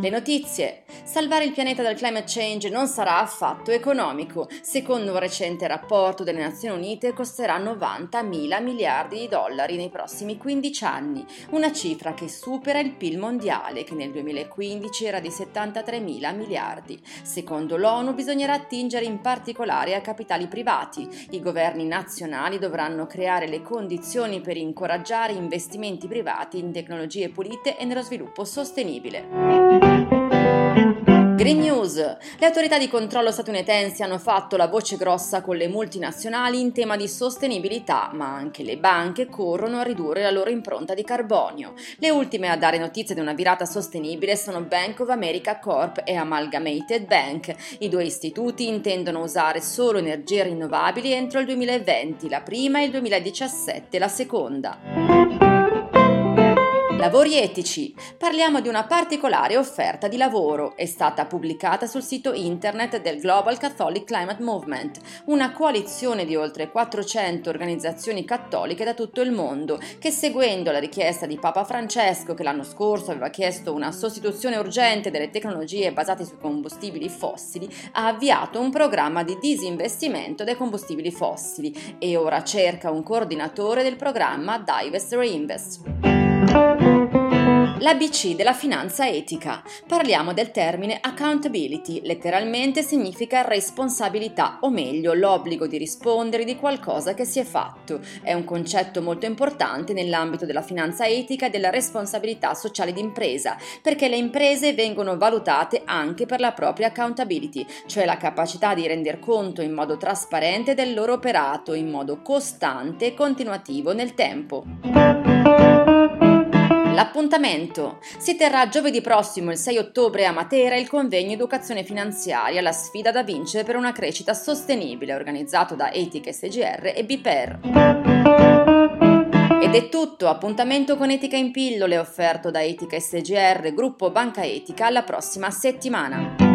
Le notizie. Salvare il pianeta dal climate change non sarà affatto economico. Secondo un recente rapporto delle Nazioni Unite costerà 90.000 miliardi di dollari nei prossimi 15 anni, una cifra che supera il PIL mondiale, che nel 2015 era di 73.000 miliardi. Secondo l'ONU bisognerà attingere in particolare a capitali privati. I governi nazionali dovranno creare le condizioni per incoraggiare investimenti privati in tecnologie pulite e nello sviluppo sostenibile. Green News. Le autorità di controllo statunitensi hanno fatto la voce grossa con le multinazionali in tema di sostenibilità, ma anche le banche corrono a ridurre la loro impronta di carbonio. Le ultime a dare notizia di una virata sostenibile sono Bank of America Corp. e Amalgamated Bank. I due istituti intendono usare solo energie rinnovabili entro il 2020, la prima, e il 2017, la seconda. Lavori etici. Parliamo di una particolare offerta di lavoro. È stata pubblicata sul sito internet del Global Catholic Climate Movement, una coalizione di oltre 400 organizzazioni cattoliche da tutto il mondo, che seguendo la richiesta di Papa Francesco, che l'anno scorso aveva chiesto una sostituzione urgente delle tecnologie basate sui combustibili fossili, ha avviato un programma di disinvestimento dai combustibili fossili e ora cerca un coordinatore del programma Divest Reinvest. L'ABC della finanza etica. Parliamo del termine accountability, letteralmente significa responsabilità, o meglio l'obbligo di rispondere di qualcosa che si è fatto. È un concetto molto importante nell'ambito della finanza etica e della responsabilità sociale d'impresa, perché le imprese vengono valutate anche per la propria accountability, cioè la capacità di render conto in modo trasparente del loro operato, in modo costante e continuativo nel tempo. L'appuntamento. Si terrà giovedì prossimo, il 6 ottobre, a Matera il convegno Educazione finanziaria, la sfida da vincere per una crescita sostenibile, organizzato da Etica SGR e BPER. Ed è tutto, appuntamento con Etica in pillole offerto da Etica SGR, gruppo Banca Etica, alla prossima settimana.